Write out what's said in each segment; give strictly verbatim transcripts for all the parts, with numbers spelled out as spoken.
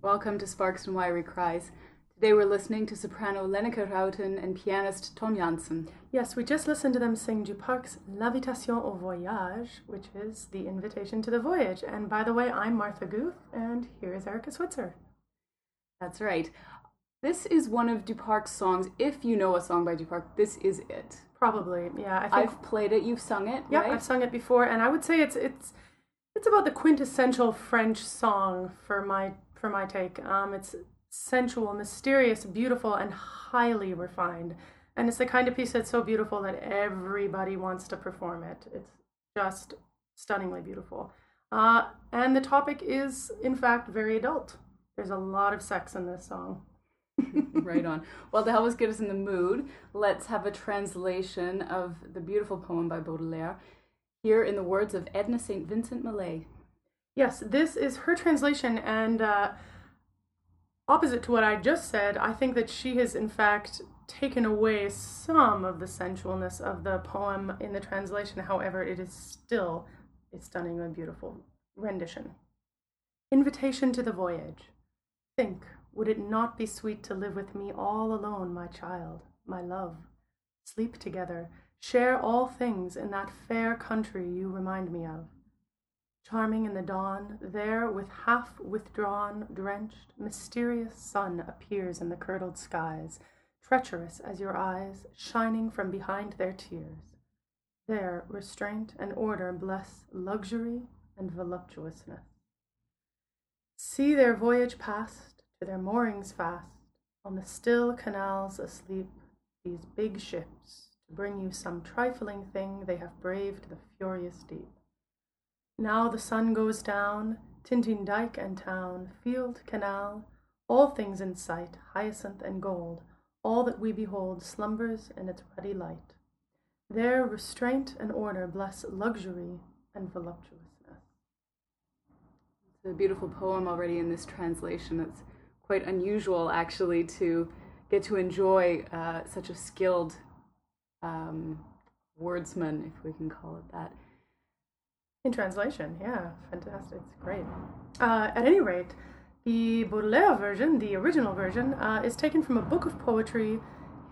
Welcome to Sparks and Wiry Cries. Today we're listening to soprano Lenneke Ruiten and pianist Tom Janssen. Yes, we just listened to them sing Duparc's L'Invitation au Voyage, which is the invitation to the voyage. And by the way, I'm Martha Goof, and here is Erica Switzer. That's right. This is one of Duparc's songs. If you know a song by Duparc, this is it. Probably, yeah. I think I've played it. You've sung it, yeah, right? Yeah, I've sung it before, and I would say it's it's it's about the quintessential French song for my for my take. Um, it's sensual, mysterious, beautiful, and highly refined. And it's the kind of piece that's so beautiful that everybody wants to perform it. It's just stunningly beautiful. Uh, and the topic is, in fact, very adult. There's a lot of sex in this song. Right on. Well, to help us get us in the mood, let's have a translation of the beautiful poem by Baudelaire, here in the words of Edna Saint Vincent Millay. Yes, this is her translation, and uh, opposite to what I just said, I think that she has, in fact, taken away some of the sensualness of the poem in the translation. However, it is still a stunning and beautiful rendition. Invitation to the voyage. Think, would it not be sweet to live with me all alone, my child, my love? Sleep together, share all things in that fair country you remind me of. Charming in the dawn, there with half withdrawn, drenched, mysterious sun appears in the curdled skies, treacherous as your eyes, shining from behind their tears. There, restraint and order bless luxury and voluptuousness. See their voyage past, to their moorings fast, on the still canals asleep, these big ships, to bring you some trifling thing they have braved the furious deep. Now the sun goes down, tinting dike and town, field, canal, all things in sight, hyacinth and gold, all that we behold slumbers in its ruddy light. There restraint and order bless luxury and voluptuousness. It's a beautiful poem already in this translation. It's quite unusual, actually, to get to enjoy uh, such a skilled um, wordsman, if we can call it that. In translation, yeah, fantastic, it's great. Uh, at any rate, the Baudelaire version, the original version, uh, is taken from a book of poetry,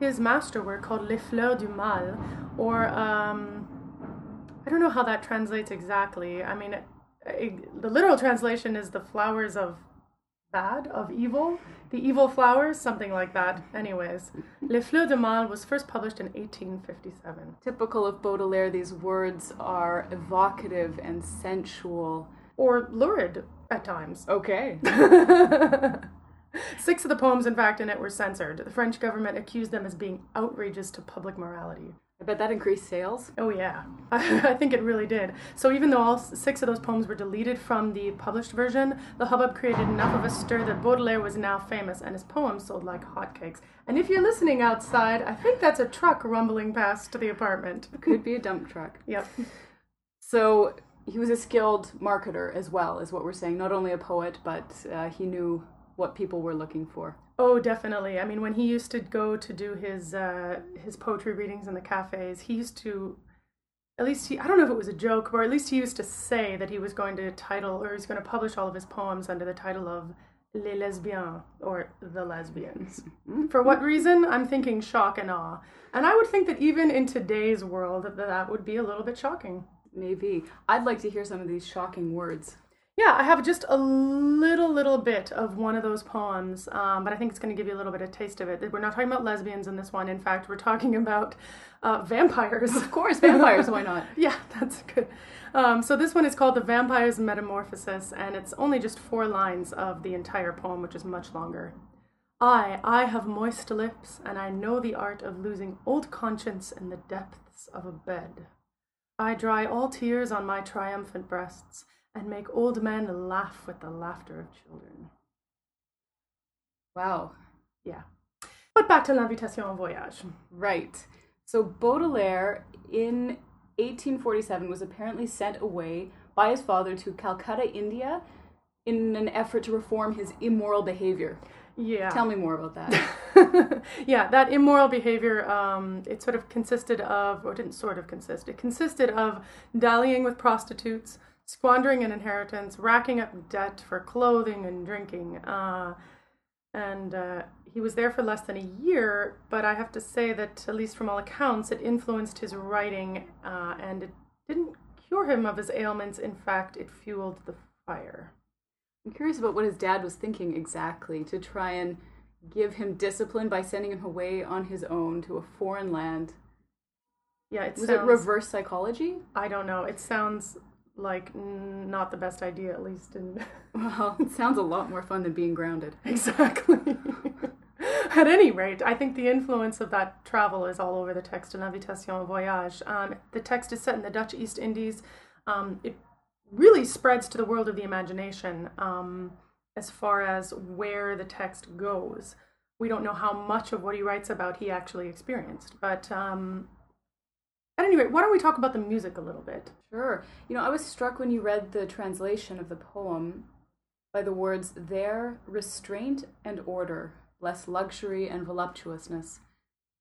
his masterwork called Les Fleurs du Mal, or um, I don't know how that translates exactly. I mean, it, it, the literal translation is the flowers of bad, of evil, the evil flowers, something like that. Anyways, Les Fleurs du Mal was first published in eighteen fifty-seven. Typical of Baudelaire, these words are evocative and sensual. Or lurid at times. Okay. Six of the poems, in fact, in it were censored. The French government accused them as being outrageous to public morality. I bet that increased sales. Oh, yeah. I think it really did. So even though all six of those poems were deleted from the published version, the hubbub created enough of a stir that Baudelaire was now famous and his poems sold like hotcakes. And if you're listening outside, I think that's a truck rumbling past the apartment. Could be a dump truck. Yep. So he was a skilled marketer as well, is what we're saying. Not only a poet, but uh, he knew what people were looking for. Oh, definitely. I mean, when he used to go to do his uh, his poetry readings in the cafes, he used to, at least he, I don't know if it was a joke, or at least he used to say that he was going to title, or he's going to publish all of his poems under the title of Les Lesbiens, or The Lesbians. For what reason? I'm thinking shock and awe. And I would think that even in today's world, that, that would be a little bit shocking. Maybe. I'd like to hear some of these shocking words. Yeah, I have just a little, little bit of one of those poems, um, but I think it's going to give you a little bit of taste of it. We're not talking about lesbians in this one. In fact, we're talking about uh, vampires. Of course, vampires, why not? Yeah, that's good. Um, so this one is called The Vampire's Metamorphosis, and it's only just four lines of the entire poem, which is much longer. I, I have moist lips, and I know the art of losing old conscience in the depths of a bed. I dry all tears on my triumphant breasts, and make old men laugh with the laughter of children. Wow. Yeah. But back to L'Invitation au Voyage. Right. So Baudelaire, in eighteen forty-seven, was apparently sent away by his father to Calcutta, India, in an effort to reform his immoral behavior. Yeah. Tell me more about that. Yeah, that immoral behavior, um, it sort of consisted of, or didn't sort of consist, it consisted of dallying with prostitutes, squandering an inheritance, racking up debt for clothing and drinking. Uh, and uh, he was there for less than a year, but I have to say that, at least from all accounts, it influenced his writing, uh, and it didn't cure him of his ailments. In fact, it fueled the fire. I'm curious about what his dad was thinking exactly to try and give him discipline by sending him away on his own to a foreign land. Yeah, it was sounds, it reverse psychology? I don't know. It sounds like n- not the best idea, at least. In... Well, it sounds a lot more fun than being grounded. Exactly. At any rate, I think the influence of that travel is all over the text, An Invitation au Voyage. Um, the text is set in the Dutch East Indies. Um, it really spreads to the world of the imagination, um, as far as where the text goes. We don't know how much of what he writes about he actually experienced, but... Um, At any rate, why don't we talk about the music a little bit? Sure. You know, I was struck when you read the translation of the poem by the words, "There, restraint and order, less luxury and voluptuousness."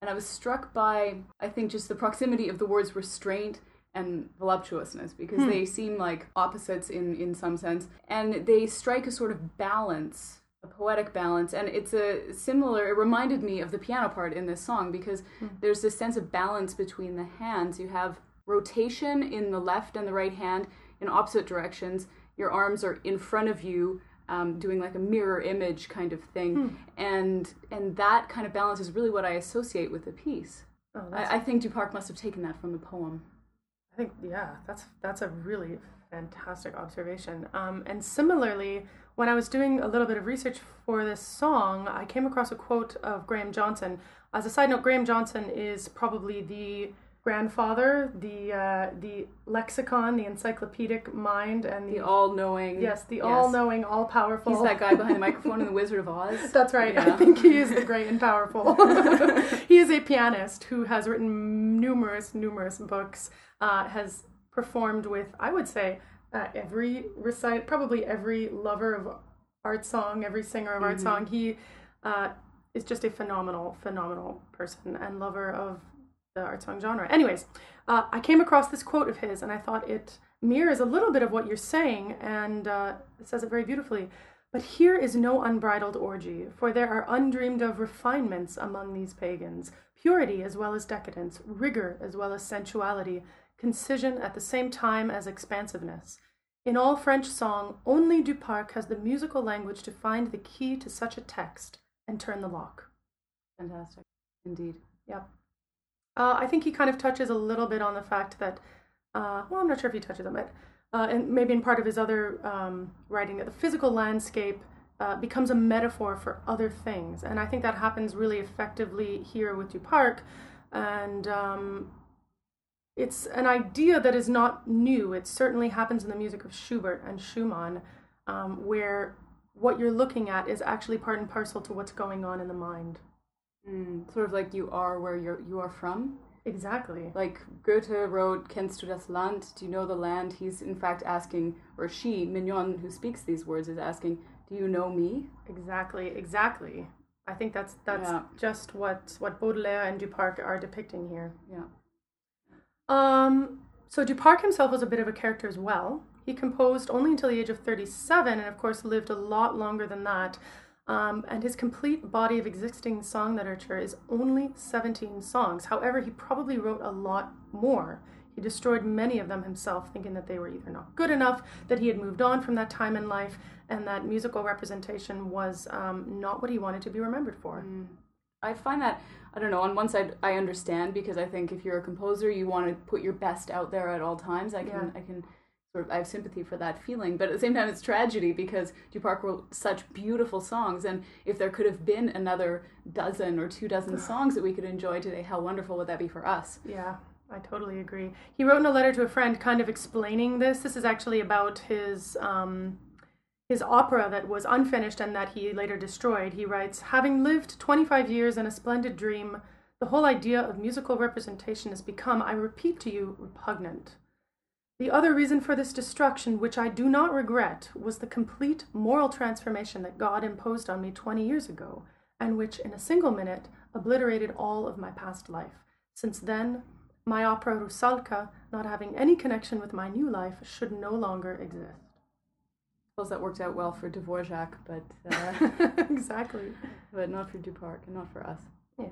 And I was struck by, I think, just the proximity of the words restraint and voluptuousness, because hmm. they seem like opposites in, in some sense. And they strike a sort of balance, a poetic balance, and it's a similar, it reminded me of the piano part in this song, because mm-hmm. there's this sense of balance between the hands. You have rotation in the left and the right hand in opposite directions. Your arms are in front of you, um, doing like a mirror image kind of thing, mm. and and that kind of balance is really what I associate with the piece. Oh, I, I think Duparc must have taken that from the poem. I think, yeah, that's that's a really fantastic observation. Um, and similarly, when I was doing a little bit of research for this song, I came across a quote of Graham Johnson. As a side note, Graham Johnson is probably the grandfather, the uh, the lexicon, the encyclopedic mind, and the, the all-knowing. Yes, the yes. all-knowing, all-powerful. He's that guy behind the microphone in The Wizard of Oz. That's right. Yeah. I think he is the great and powerful. He is a pianist who has written numerous, numerous books, uh, has performed with, I would say, Uh, every recite, probably every lover of art song, every singer of mm-hmm. art song. He uh, is just a phenomenal, phenomenal person and lover of the art song genre. Anyways, uh, I came across this quote of his, and I thought it mirrors a little bit of what you're saying, and uh, it says it very beautifully. "But here is no unbridled orgy, for there are undreamed of refinements among these pagans, purity as well as decadence, rigor as well as sensuality, concision at the same time as expansiveness. In all French song, only Duparc has the musical language to find the key to such a text and turn the lock." Fantastic. Indeed. Yep. Uh, I think he kind of touches a little bit on the fact that, uh, well, I'm not sure if he touches on it, uh, and maybe in part of his other um, writing, that the physical landscape uh, becomes a metaphor for other things. And I think that happens really effectively here with Duparc. And um, it's an idea that is not new. It certainly happens in the music of Schubert and Schumann, um, where what you're looking at is actually part and parcel to what's going on in the mind. Mm, sort of like you are where you're, you are from? Exactly. Like Goethe wrote, "Kennst du das Land?" Do you know the land? He's in fact asking, or she, Mignon, who speaks these words, is asking, do you know me? Exactly, exactly. I think that's that's yeah. just what, what Baudelaire and Duparc are depicting here. Yeah. Um, so Duparc himself was a bit of a character as well. He composed only until the age of thirty-seven, and of course lived a lot longer than that. Um, and his complete body of existing song literature is only seventeen songs. However, he probably wrote a lot more. He destroyed many of them himself, thinking that they were either not good enough, that he had moved on from that time in life, and that musical representation was um, not what he wanted to be remembered for. Mm. I find that, I don't know, on one side I understand, because I think if you're a composer, you want to put your best out there at all times. I can yeah. I can sort of, I have sympathy for that feeling, but at the same time it's tragedy, because Duparc wrote such beautiful songs, and if there could have been another dozen or two dozen songs that we could enjoy today, how wonderful would that be for us? Yeah, I totally agree. He wrote in a letter to a friend kind of explaining this. This is actually about his... Um, his opera that was unfinished and that he later destroyed. He writes, "Having lived twenty-five years in a splendid dream, the whole idea of musical representation has become, I repeat to you, repugnant. The other reason for this destruction, which I do not regret, was the complete moral transformation that God imposed on me twenty years ago, and which in a single minute obliterated all of my past life. Since then, My opera Rusalka, not having any connection with my new life, should no longer exist. I suppose that worked out well for Dvorak, but uh, exactly, but not for Duparc and not for us. Yeah.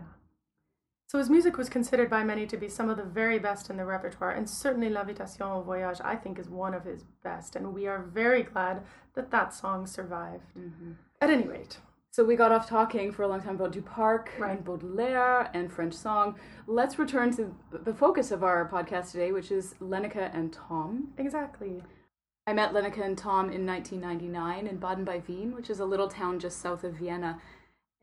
So his music was considered by many to be some of the very best in the repertoire, and certainly L'Invitation au Voyage, I think, is one of his best, and we are very glad that that song survived. Mm-hmm. At any rate. So we got off talking for a long time about Duparc, right, and Baudelaire and French song. Let's return to the focus of our podcast today, which is Lenneke and Tom. Exactly. I met Lenneke and Tom in nineteen ninety-nine in Baden bei Wien, which is a little town just south of Vienna.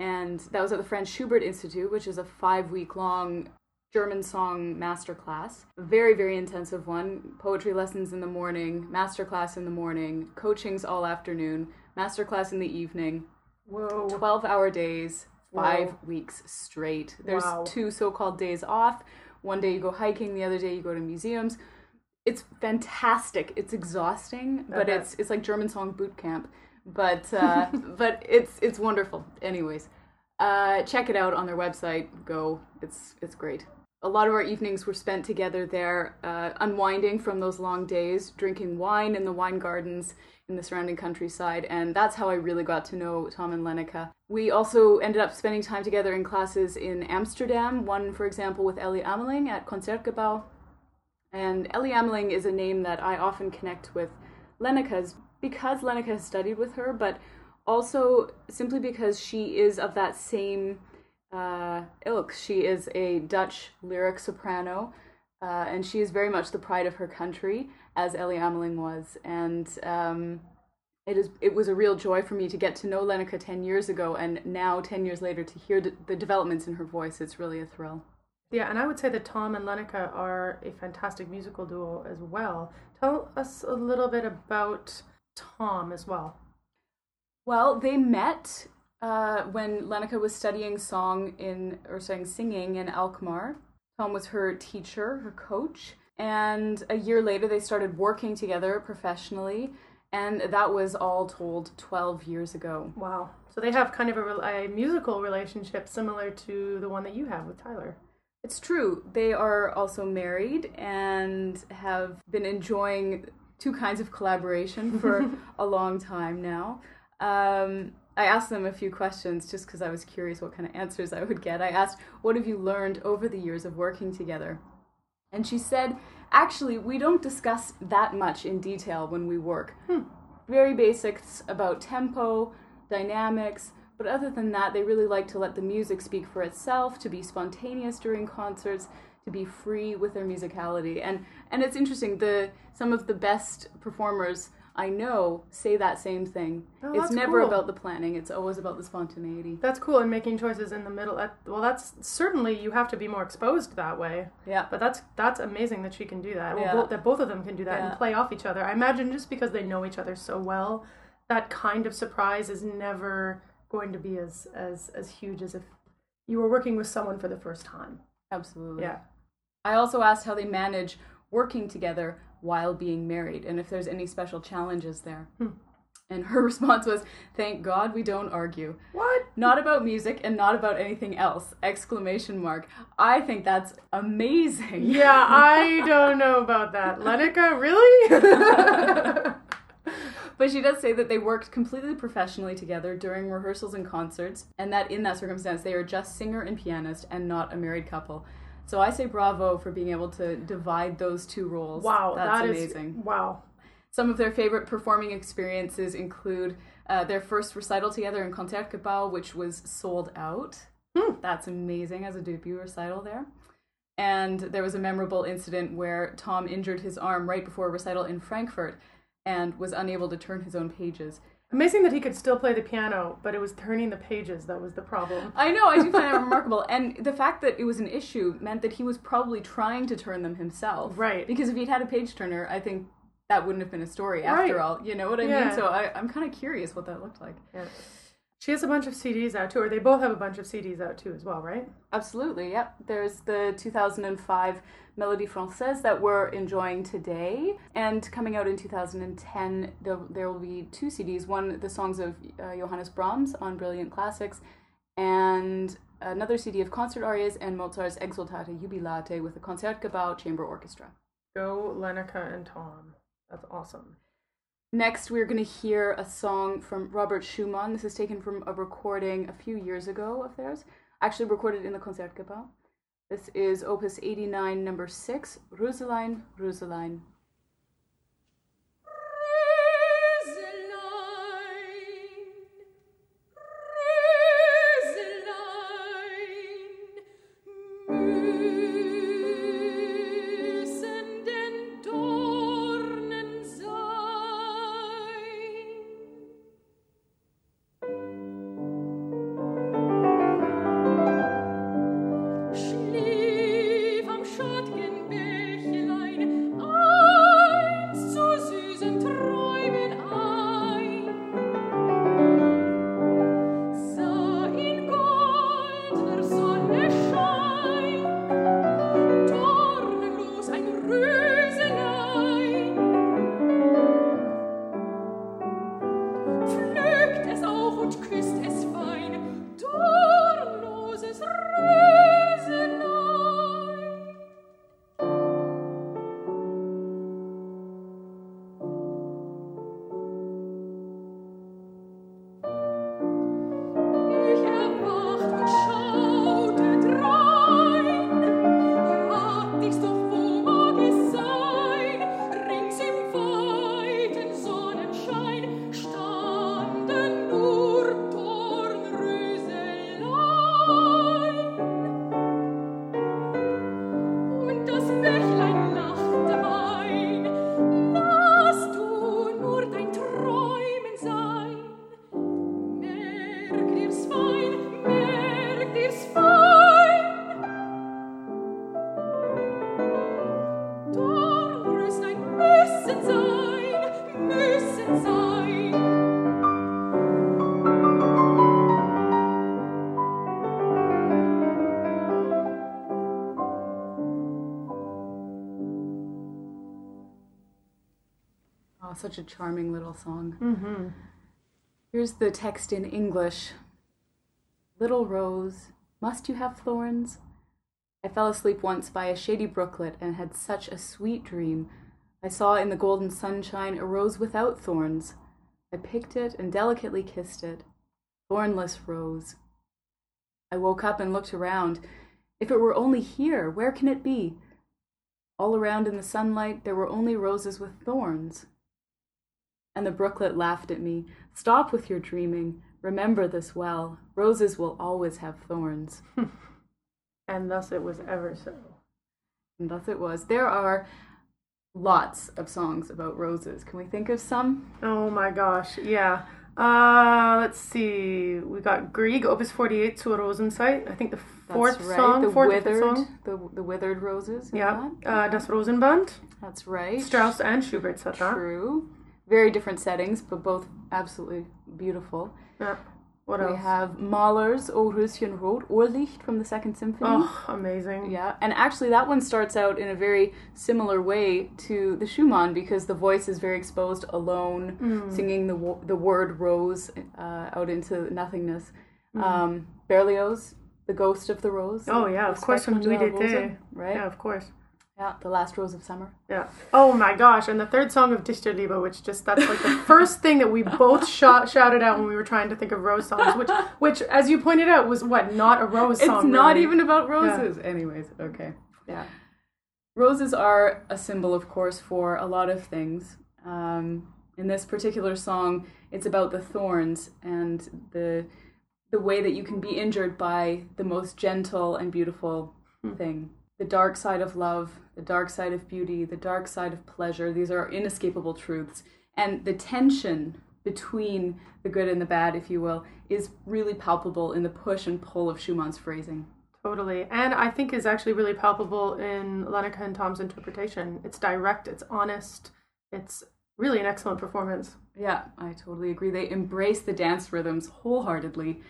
And that was at the Franz Schubert Institute, which is a five-week-long German song masterclass. A very, very intensive one. Poetry lessons in the morning, masterclass in the morning, coachings all afternoon, masterclass in the evening. Whoa. twelve-hour days, five Whoa. weeks straight. There's wow. two so-called days off. One day you go hiking, the other day you go to museums. It's fantastic. It's exhausting, but okay. it's it's like German song boot camp. But uh, but it's it's wonderful. Anyways, uh, check it out on their website. Go, it's it's great. A lot of our evenings were spent together there, uh, unwinding from those long days, drinking wine in the wine gardens in the surrounding countryside, and that's how I really got to know Tom and Lenneke. We also ended up spending time together in classes in Amsterdam. One, for example, with Elly Ameling at Konzertgebouw, and Elly Ameling is a name that I often connect with Lenneke's, because Lenneke has studied with her, but also simply because she is of that same uh, ilk. She is a Dutch lyric soprano, uh, and she is very much the pride of her country, as Elly Ameling was. And um, it is it was a real joy for me to get to know Lenneke ten years ago, and now ten years later to hear d- the developments in her voice. It's really a thrill. Yeah, and I would say that Tom and Lenneke are a fantastic musical duo as well. Tell us a little bit about Tom as well. Well, they met uh, when Lenneke was studying song in or studying singing in Alkmaar. Tom was her teacher, her coach, and a year later they started working together professionally, and that was all told twelve years ago. Wow. So they have kind of a, a musical relationship similar to the one that you have with Tyler. It's true. They are also married and have been enjoying two kinds of collaboration for a long time now. Um, I asked them a few questions just because I was curious what kind of answers I would get. I asked, what have you learned over the years of working together? And she said, actually, we don't discuss that much in detail when we work. Hmm. Very basics about tempo, dynamics, but other than that, they really like to let the music speak for itself, to be spontaneous during concerts, to be free with their musicality. And and it's interesting, the some of the best performers I know say that same thing. Oh, it's never cool. about the planning, it's always about the spontaneity. That's cool, and making choices in the middle. At, well, that's certainly, you have to be more exposed that way. Yeah. But that's that's amazing that she can do that, yeah. well, both, that both of them can do that yeah. and play off each other. I imagine just because they know each other so well, that kind of surprise is never going to be as, as, as huge as if you were working with someone for the first time. Absolutely. Yeah. I also asked how they manage working together while being married and if there's any special challenges there. Hmm. And her response was, thank God we don't argue. What? Not about music and not about anything else! Exclamation mark. I think that's amazing. Yeah, I don't know about that. Lenneke, really? But she does say that they worked completely professionally together during rehearsals and concerts, and that in that circumstance they are just singer and pianist and not a married couple. So I say bravo for being able to divide those two roles. Wow, that's that amazing. Is, wow. Some of their favorite performing experiences include uh, their first recital together in Konzertgebouw, which was sold out. Mm. That's amazing as a debut recital there. And there was a memorable incident where Tom injured his arm right before a recital in Frankfurt and was unable to turn his own pages. Amazing that he could still play the piano, but it was turning the pages that was the problem. I know, I do find that remarkable. And the fact that it was an issue meant that he was probably trying to turn them himself. Right. Because if he'd had a page turner, I think that wouldn't have been a story after right. all. You know what I yeah. mean? So I, I'm kind of curious what that looked like. Yeah. She has a bunch of C Ds out too, or they both have a bunch of C Ds out too as well, right? Absolutely, yep. There's the two thousand five Melodie Francaise that we're enjoying today, and coming out in two thousand ten, there will be two C Ds. One, the songs of uh, Johannes Brahms on Brilliant Classics, and another C D of concert arias and Mozart's Exultate Jubilate with a Konzertgebouw chamber orchestra. Go Lenneke and Tom. That's awesome. Next, we're going to hear a song from Robert Schumann. This is taken from a recording a few years ago of theirs, actually recorded in the Konzertgebouw. This is Opus eighty-nine, number six, Röselein, Röselein. Such a charming little song. Mm-hmm. Here's the text in English. Little Rose, must you have thorns? I fell asleep once by a shady brooklet and had such a sweet dream. I saw in the golden sunshine a rose without thorns. I picked it and delicately kissed it. Thornless rose. I woke up and looked around. If it were only here, where can it be? All around in the sunlight there were only roses with thorns. And the brooklet laughed at me. Stop with your dreaming. Remember this well. Roses will always have thorns. And thus it was ever so. And thus it was. There are lots of songs about roses. Can we think of some? Oh my gosh, yeah. Uh, let's see. We got Grieg, Opus forty-eight, Zur Rosenzeit. I think the fourth That's right. song. The fourth withered, song. The, the withered roses. Yeah. Uh, Das Rosenband. That's right. Strauss and Schubert said that. True. Very different settings, but both absolutely beautiful. Yeah. What else? We have Mahler's O Röschen Rot, Ohrlicht from the Second Symphony. Oh, amazing. Yeah, and actually that one starts out in a very similar way to the Schumann because the voice is very exposed, alone, mm. singing the wo- the word rose uh, out into nothingness. Mm. Um, Berlioz, The Ghost of the Rose. Oh, yeah, of course, from Nuit d'été. Right? Yeah, of course. Yeah, The Last Rose of Summer. Yeah. Oh my gosh, and the third song of Dichterliebe, which just, that's like the first thing that we both shot, shouted out when we were trying to think of rose songs, which, which as you pointed out, was what, not a rose it's song. It's not really. Even about roses. Yeah. Anyways, okay. Yeah. Roses are a symbol, of course, for a lot of things. Um, in this particular song, it's about the thorns and the the way that you can be injured by the most gentle and beautiful mm. thing. The dark side of love, the dark side of beauty, the dark side of pleasure. These are inescapable truths. And the tension between the good and the bad, if you will, is really palpable in the push and pull of Schumann's phrasing. Totally. And I think is actually really palpable in Lenneke and Tom's interpretation. It's direct, it's honest, it's really an excellent performance. Yeah, I totally agree. They embrace the dance rhythms wholeheartedly.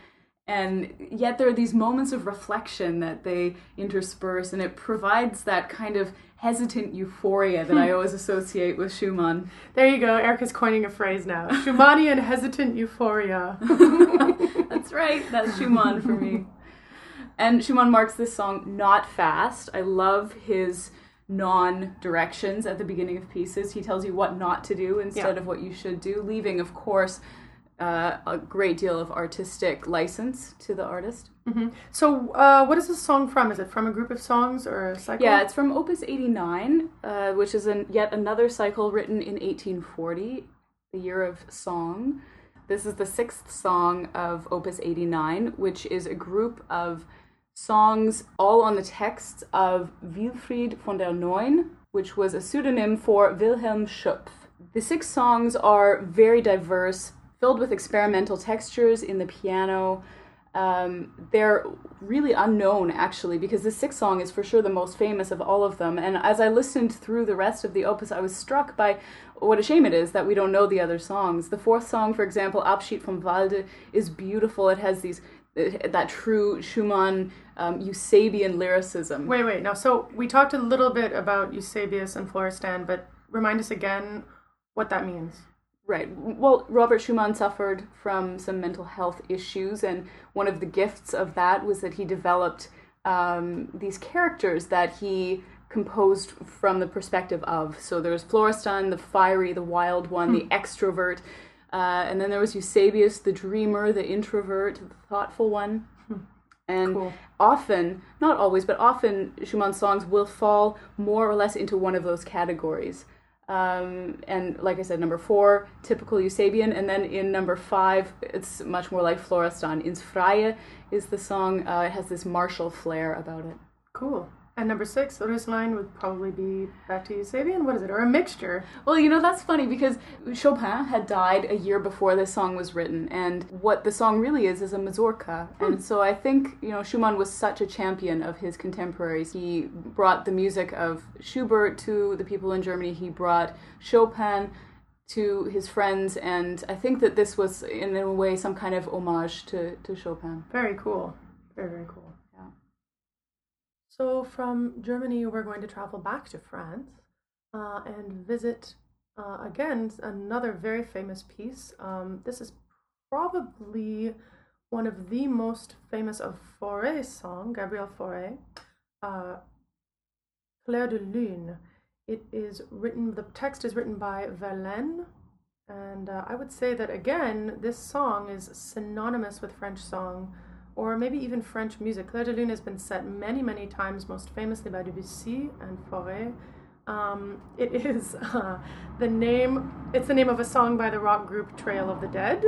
And yet there are these moments of reflection that they intersperse, and it provides that kind of hesitant euphoria that I always associate with Schumann. There you go. Erica's coining a phrase now. Schumannian hesitant euphoria. That's right. That's Schumann for me. And Schumann marks this song not fast. I love his non-directions at the beginning of pieces. He tells you what not to do instead yeah. of what you should do, leaving, of course, uh, a great deal of artistic license to the artist. Mm-hmm. So uh, what is this song from? Is it from a group of songs or a cycle? Yeah, it's from Opus eighty-nine, uh, which is an, yet another cycle written in eighteen forty, the year of song. This is the sixth song of Opus eighty-nine, which is a group of songs all on the texts of Wilfried von der Neuen, which was a pseudonym for Wilhelm Schöpf. The six songs are very diverse, filled with experimental textures in the piano. Um, they're really unknown, actually, because the sixth song is for sure the most famous of all of them. And as I listened through the rest of the opus, I was struck by what a shame it is that we don't know the other songs. The fourth song, for example, Abschied vom Walde, is beautiful. It has these that true Schumann um, Eusebian lyricism. Wait, wait, no. So we talked a little bit about Eusebius and Florestan, but remind us again what that means. Right. Well, Robert Schumann suffered from some mental health issues, and one of the gifts of that was that he developed um, these characters that he composed from the perspective of. So there was Florestan, the fiery, the wild one, mm. the extrovert, uh, and then there was Eusebius, the dreamer, the introvert, the thoughtful one. Mm. And cool. often, not always, but often Schumann's songs will fall more or less into one of those categories. Um, and like I said, number four, typical Eusebian. And then in number five, it's much more like Florestan. Ins Freie is the song. Uh, it has this martial flair about it. Cool. And number six, Röslein would probably be back to Eusebian. What is it? Or a mixture. Well, you know, that's funny because Chopin had died a year before this song was written. And what the song really is, is a mazurka. Hmm. And so I think, you know, Schumann was such a champion of his contemporaries. He brought the music of Schubert to the people in Germany. He brought Chopin to his friends. And I think that this was, in a way, some kind of homage to, to Chopin. Very cool. Very, very cool. So from Germany, we're going to travel back to France uh, and visit, uh, again, another very famous piece. Um, this is probably one of the most famous of Fauré's song, Gabriel Fauré, uh, Clair de Lune. It is written, the text is written by Verlaine, and uh, I would say that, again, this song is synonymous with French song, or maybe even French music. Clair de Lune has been set many, many times, most famously by Debussy and Fauré. Um, it is uh, the name, it's the name of a song by the rock group Trail of the Dead,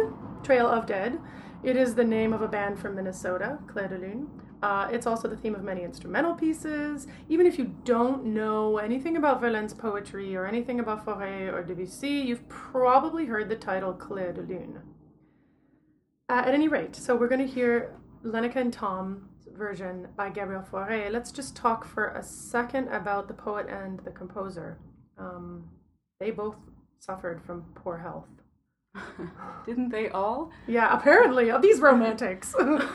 Trail of Dead. It is the name of a band from Minnesota, Clair de Lune. Uh, it's also the theme of many instrumental pieces. Even if you don't know anything about Verlaine's poetry or anything about Fauré or Debussy, you've probably heard the title Clair de Lune. Uh, at any rate, so we're going to hear Lenneke and Tom's version by Gabriel Fauré. Let's just talk for a second about the poet and the composer. Um, they both suffered from poor health. Didn't they all? Yeah, apparently. Of these romantics. No.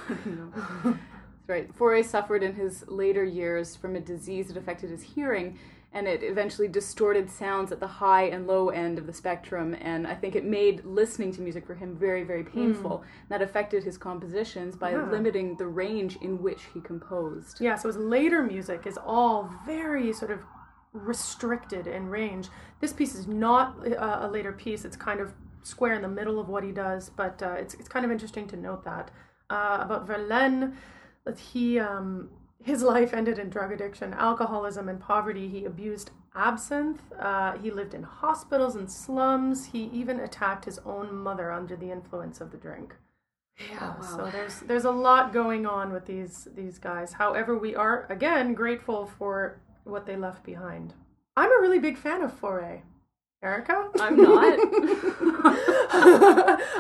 Right. Fauré suffered in his later years from a disease that affected his hearing, and it eventually distorted sounds at the high and low end of the spectrum, and I think it made listening to music for him very, very painful. Mm. That affected his compositions by yeah. limiting the range in which he composed. Yeah, so his later music is all very sort of restricted in range. This piece is not a, a later piece. It's kind of square in the middle of what he does, but uh, it's, it's kind of interesting to note that. Uh, about Verlaine, that he... Um, his life ended in drug addiction, alcoholism, and poverty. He abused absinthe. Uh, he lived in hospitals and slums. He even attacked his own mother under the influence of the drink. Yeah, oh, wow. So there's there's a lot going on with these these guys. However, we are, again, grateful for what they left behind. I'm a really big fan of Fauré. Erica? I'm not.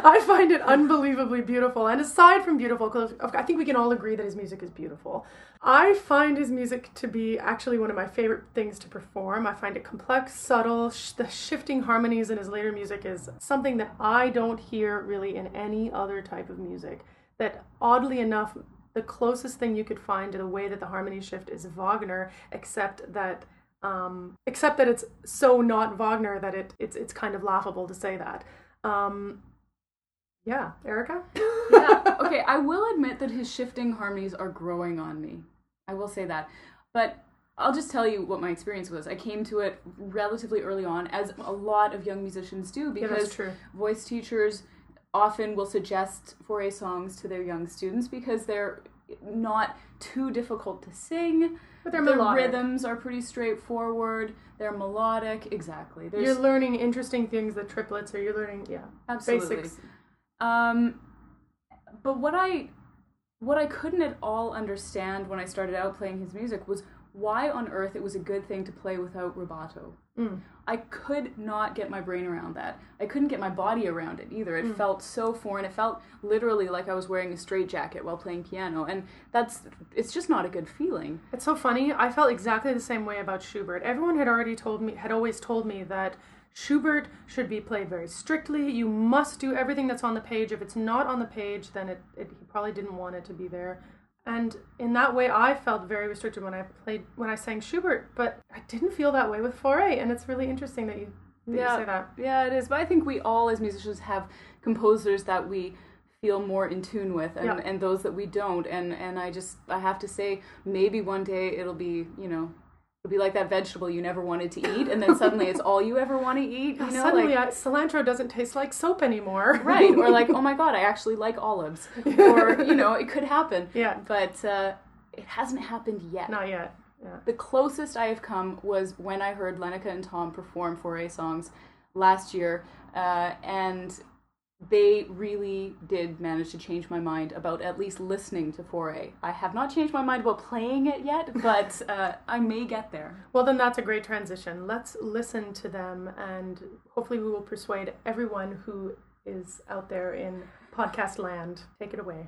I find it unbelievably beautiful. And aside from beautiful, because I think we can all agree that his music is beautiful, I find his music to be actually one of my favorite things to perform. I find it complex, subtle. Sh- the shifting harmonies in his later music is something that I don't hear really in any other type of music. That, oddly enough, the closest thing you could find to the way that the harmony shift is Wagner, except that Um, except that it's so not Wagner that it it's it's kind of laughable to say that. Um, yeah, Erica? Yeah. Okay, I will admit that his shifting harmonies are growing on me. I will say that. But I'll just tell you what my experience was. I came to it relatively early on, as a lot of young musicians do, because yeah, that's true. Voice teachers often will suggest Fauré songs to their young students because they're not too difficult to sing. But they're melodic. The rhythms are pretty straightforward. They're melodic. Exactly. There's, you're learning interesting things, the triplets, or you're learning, yeah, absolutely. Basics. Um, but what I, what I couldn't at all understand when I started out playing his music was why on earth it was a good thing to play without rubato. Mm. I could not get my brain around that. I couldn't get my body around it either. It mm. felt so foreign. It felt literally like I was wearing a straitjacket while playing piano, and that's, it's just not a good feeling. It's so funny. I felt exactly the same way about Schubert. Everyone had already told me, had always told me that Schubert should be played very strictly. You must do everything that's on the page. If it's not on the page, then it, it he probably didn't want it to be there. And in that way, I felt very restricted when I played, when I sang Schubert, but I didn't feel that way with Fauré, and it's really interesting that you, that yeah, you say that. Yeah, it is. But I think we all, as musicians, have composers that we feel more in tune with, and, yeah. and those that we don't. And, and I just, I have to say, maybe one day it'll be, you know, it'll be like that vegetable you never wanted to eat, and then suddenly it's all you ever want to eat. You know, suddenly like, I, cilantro doesn't taste like soap anymore. Right, or like, oh my god, I actually like olives. Or, you know, it could happen. Yeah. But uh, it hasn't happened yet. Not yet. Yeah. The closest I have come was when I heard Lenneke and Tom perform Fauré songs last year, uh, and they really did manage to change my mind about at least listening to Fauré. I have not changed my mind about playing it yet, but uh, I may get there. Well, then that's a great transition. Let's listen to them, and hopefully we will persuade everyone who is out there in podcast land. Take it away.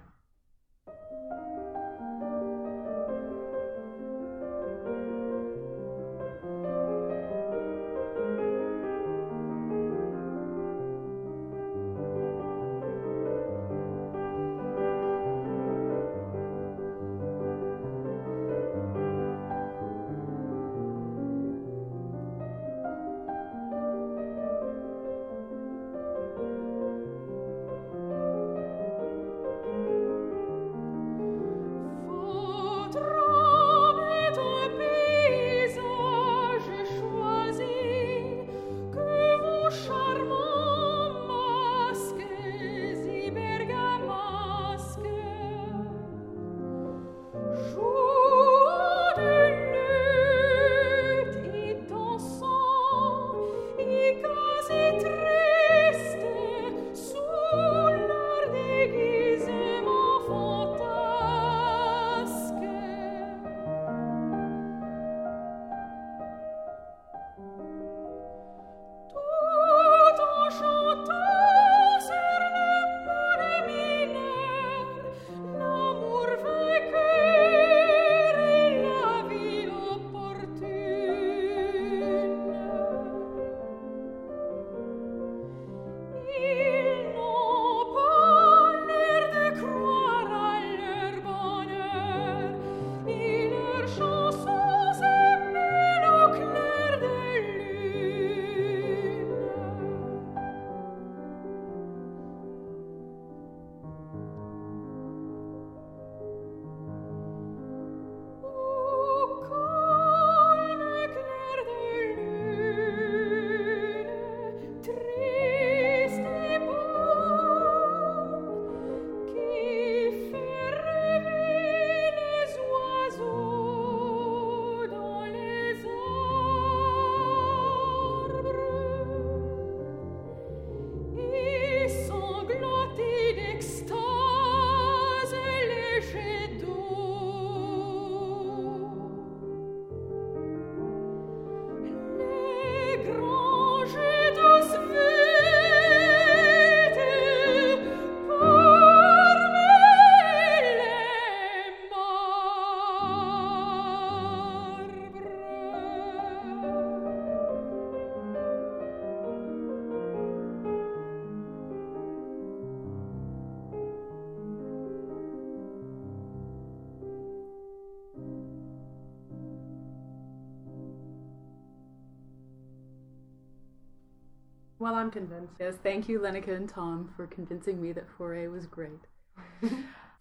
Well, I'm convinced. Yes, thank you, Lenneke and Tom, for convincing me that Fauré was great.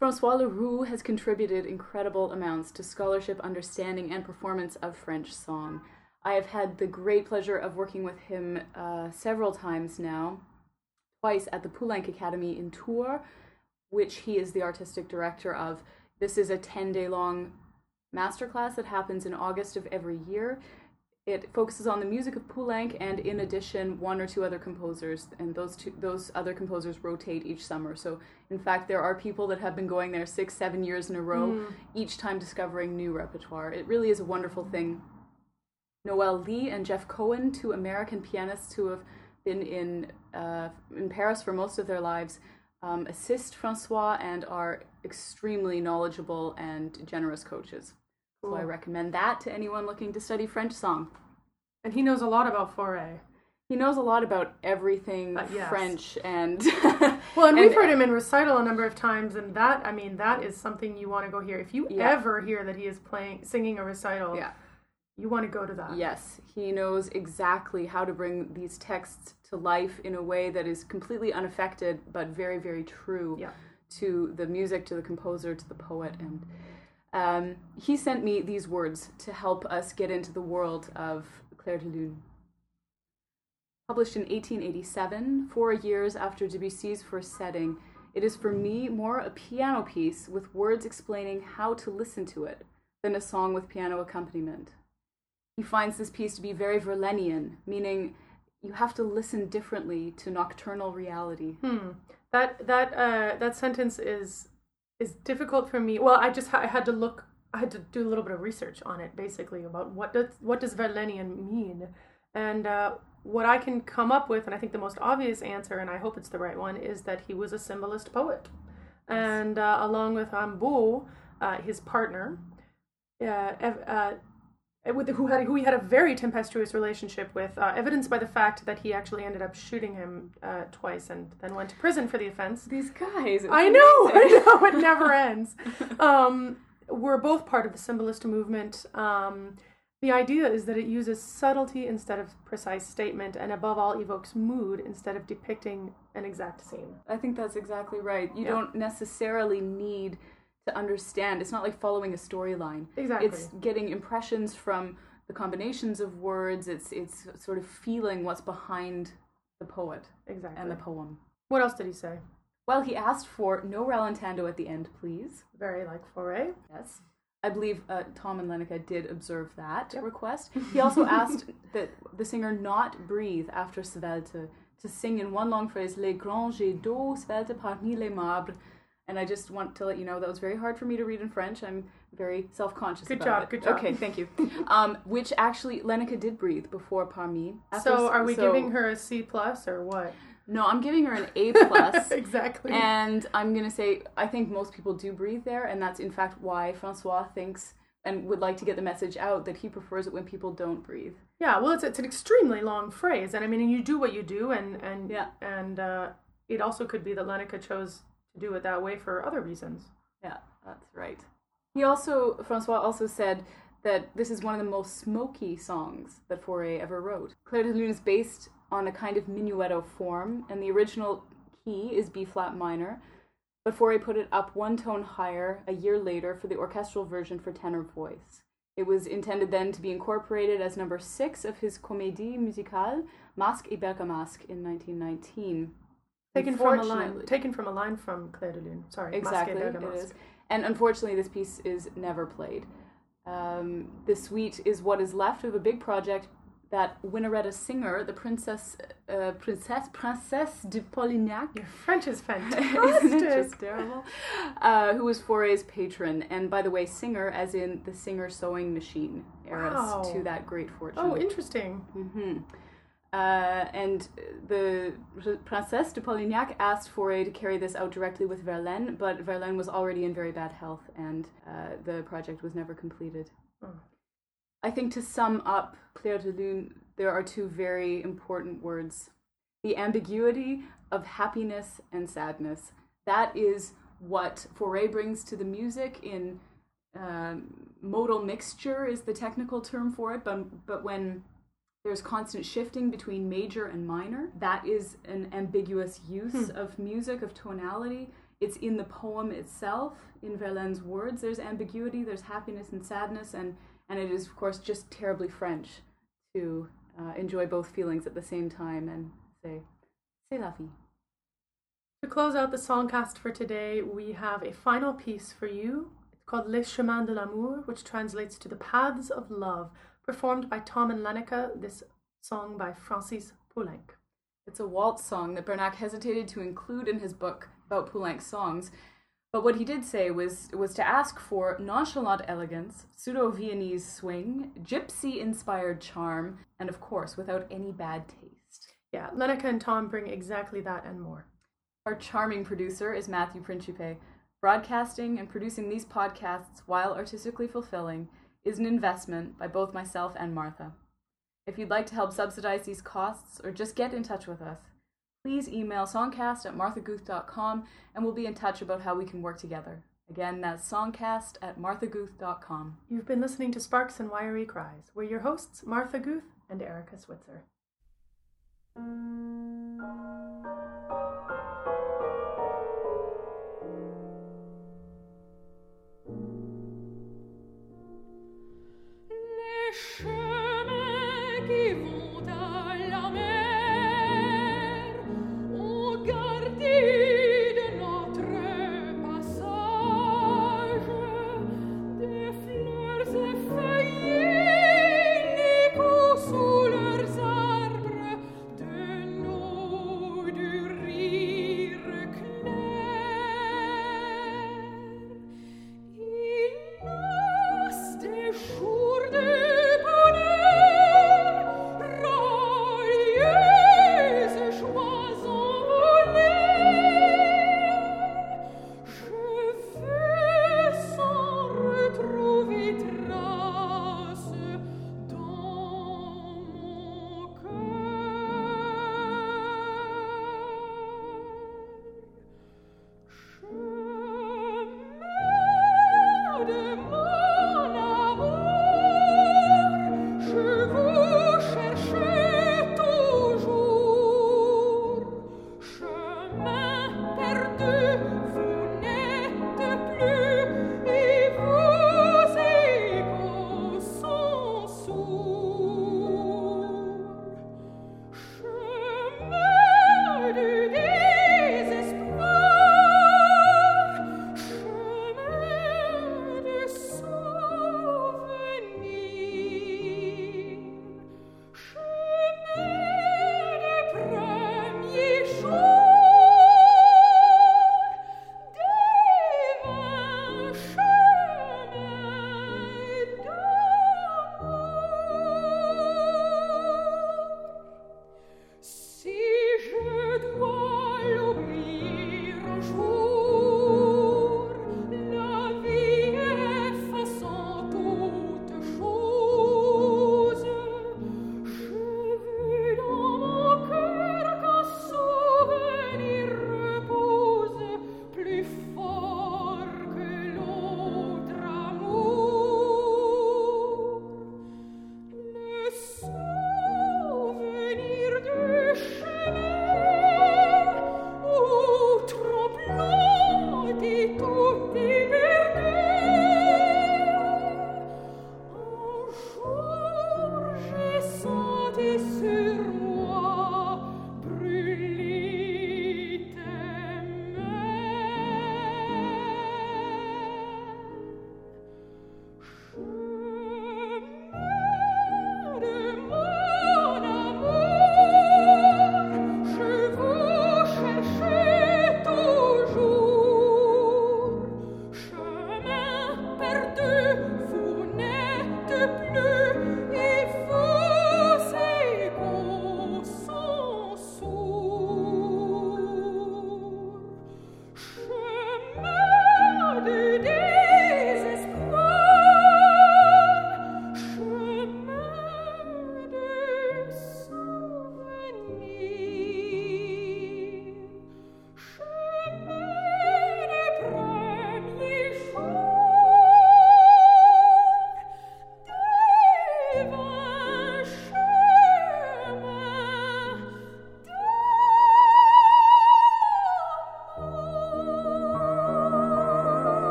François Leroux has contributed incredible amounts to scholarship, understanding, and performance of French song. I have had the great pleasure of working with him uh, several times now, twice at the Poulenc Academy in Tours, which he is the artistic director of. This is a ten-day-long masterclass that happens in August of every year. It focuses on the music of Poulenc and, in addition, one or two other composers, and those two, those other composers rotate each summer. So, in fact, there are people that have been going there six, seven years in a row, mm. each time discovering new repertoire. It really is a wonderful thing. Noel Lee and Jeff Cohen, two American pianists who have been in uh, in Paris for most of their lives, um, assist François and are extremely knowledgeable and generous coaches. So I recommend that to anyone looking to study French song. And he knows a lot about Fauré. He knows a lot about everything uh, yes. French and... well, and, and we've heard him in recital a number of times, and that, I mean, that is something you want to go hear. If you yeah. ever hear that he is playing, singing a recital, yeah. you want to go to that. Yes, he knows exactly how to bring these texts to life in a way that is completely unaffected, but very, very true yeah. to the music, to the composer, to the poet, and... Um, he sent me these words to help us get into the world of Clair de Lune. Published in eighteen eighty-seven, four years after Debussy's first setting, it is for me more a piano piece with words explaining how to listen to it than a song with piano accompaniment. He finds this piece to be very Verlainian, meaning you have to listen differently to nocturnal reality. Hmm. That that uh, that sentence is... is difficult for me. Well, I just I had to look, I had to do a little bit of research on it, basically, about what does what does Verlainian mean, and uh, what I can come up with, and I think the most obvious answer, and I hope it's the right one, is that he was a symbolist poet, yes. and uh, along with Rimbaud, uh, his partner, uh, uh, with who had who he had a very tempestuous relationship with, uh, evidenced by the fact that he actually ended up shooting him uh, twice and then went to prison for the offense. These guys, I know, I know, it never ends. Um, we're both part of the symbolist movement. Um, the idea is that it uses subtlety instead of precise statement, and above all, evokes mood instead of depicting an exact scene. I think that's exactly right. You yeah. don't necessarily need to understand. It's not like following a storyline. Exactly. It's getting impressions from the combinations of words. It's it's sort of feeling what's behind the poet exactly. and the poem. What else did he say? Well, he asked for no rallentando at the end, please. Very like Fauré. Yes. I believe uh, Tom and Lenneke did observe that yep. request. He also asked that the singer not breathe after Svelte, to sing in one long phrase, Les grands jets d'eau svelte parmi les marbres. And I just want to let you know that was very hard for me to read in French. I'm very self-conscious good about job, it. Good job, good job. Okay, thank you. Um, which actually, Lenneke did breathe before Parmi. After, so are we so, giving her a C plus or what? No, I'm giving her an A plus. Exactly. And I'm going to say, I think most people do breathe there. And that's in fact why François thinks and would like to get the message out that he prefers it when people don't breathe. Yeah, well, it's it's an extremely long phrase. And I mean, and you do what you do. And, and, yeah. and uh, it also could be that Lenneke chose... do it that way for other reasons. Yeah, that's right. He also, Francois also said that this is one of the most smoky songs that Fauré ever wrote. Clair de Lune is based on a kind of minuetto form, and the original key is B-flat minor, but Fauré put it up one tone higher a year later for the orchestral version for tenor voice. It was intended then to be incorporated as number six of his Comédie musicale, Masque et Bergamasque, in nineteen nineteen. Taken from a line. Taken from a line from Clair de Lune. Sorry, exactly. Masque, it is. And unfortunately, this piece is never played. Um, the suite is what is left of a big project that Winnaretta Singer, the princess, uh, princess, Princesse de Polignac. Your French is fantastic. Isn't it just terrible? Uh, who was Fauré's patron, and by the way, Singer, as in the Singer sewing machine, heiress wow. to that great fortune. Oh, interesting. Mm-hmm. Uh, and the Princesse de Polignac asked Fauré to carry this out directly with Verlaine, but Verlaine was already in very bad health, and uh, the project was never completed. Oh. I think to sum up Clair de Lune, there are two very important words. The ambiguity of happiness and sadness. That is what Fauré brings to the music in um, modal mixture is the technical term for it, but, but when... there's constant shifting between major and minor. That is an ambiguous use hmm. of music, of tonality. It's in the poem itself, in Verlaine's words. There's ambiguity, there's happiness and sadness, and, and it is, of course, just terribly French to uh, enjoy both feelings at the same time and say, c'est la vie. To close out the songcast for today, we have a final piece for you. It's called Les Chemins de l'Amour, which translates to The Paths of Love, performed by Tom and Lenneke, this song by Francis Poulenc. It's a waltz song that Bernac hesitated to include in his book about Poulenc's songs, but what he did say was, was to ask for nonchalant elegance, pseudo-Viennese swing, gypsy-inspired charm, and of course, without any bad taste. Yeah, Lenneke and Tom bring exactly that and more. Our charming producer is Matthew Principe. Broadcasting and producing these podcasts, while artistically fulfilling, is an investment by both myself and Martha. If you'd like to help subsidize these costs or just get in touch with us, please email songcast at martha goof dot com and we'll be in touch about how we can work together. Again, that's songcast at martha goof dot com. You've been listening to Sparks and Wiry Cries. We're your hosts, Martha Goof and Erica Switzer.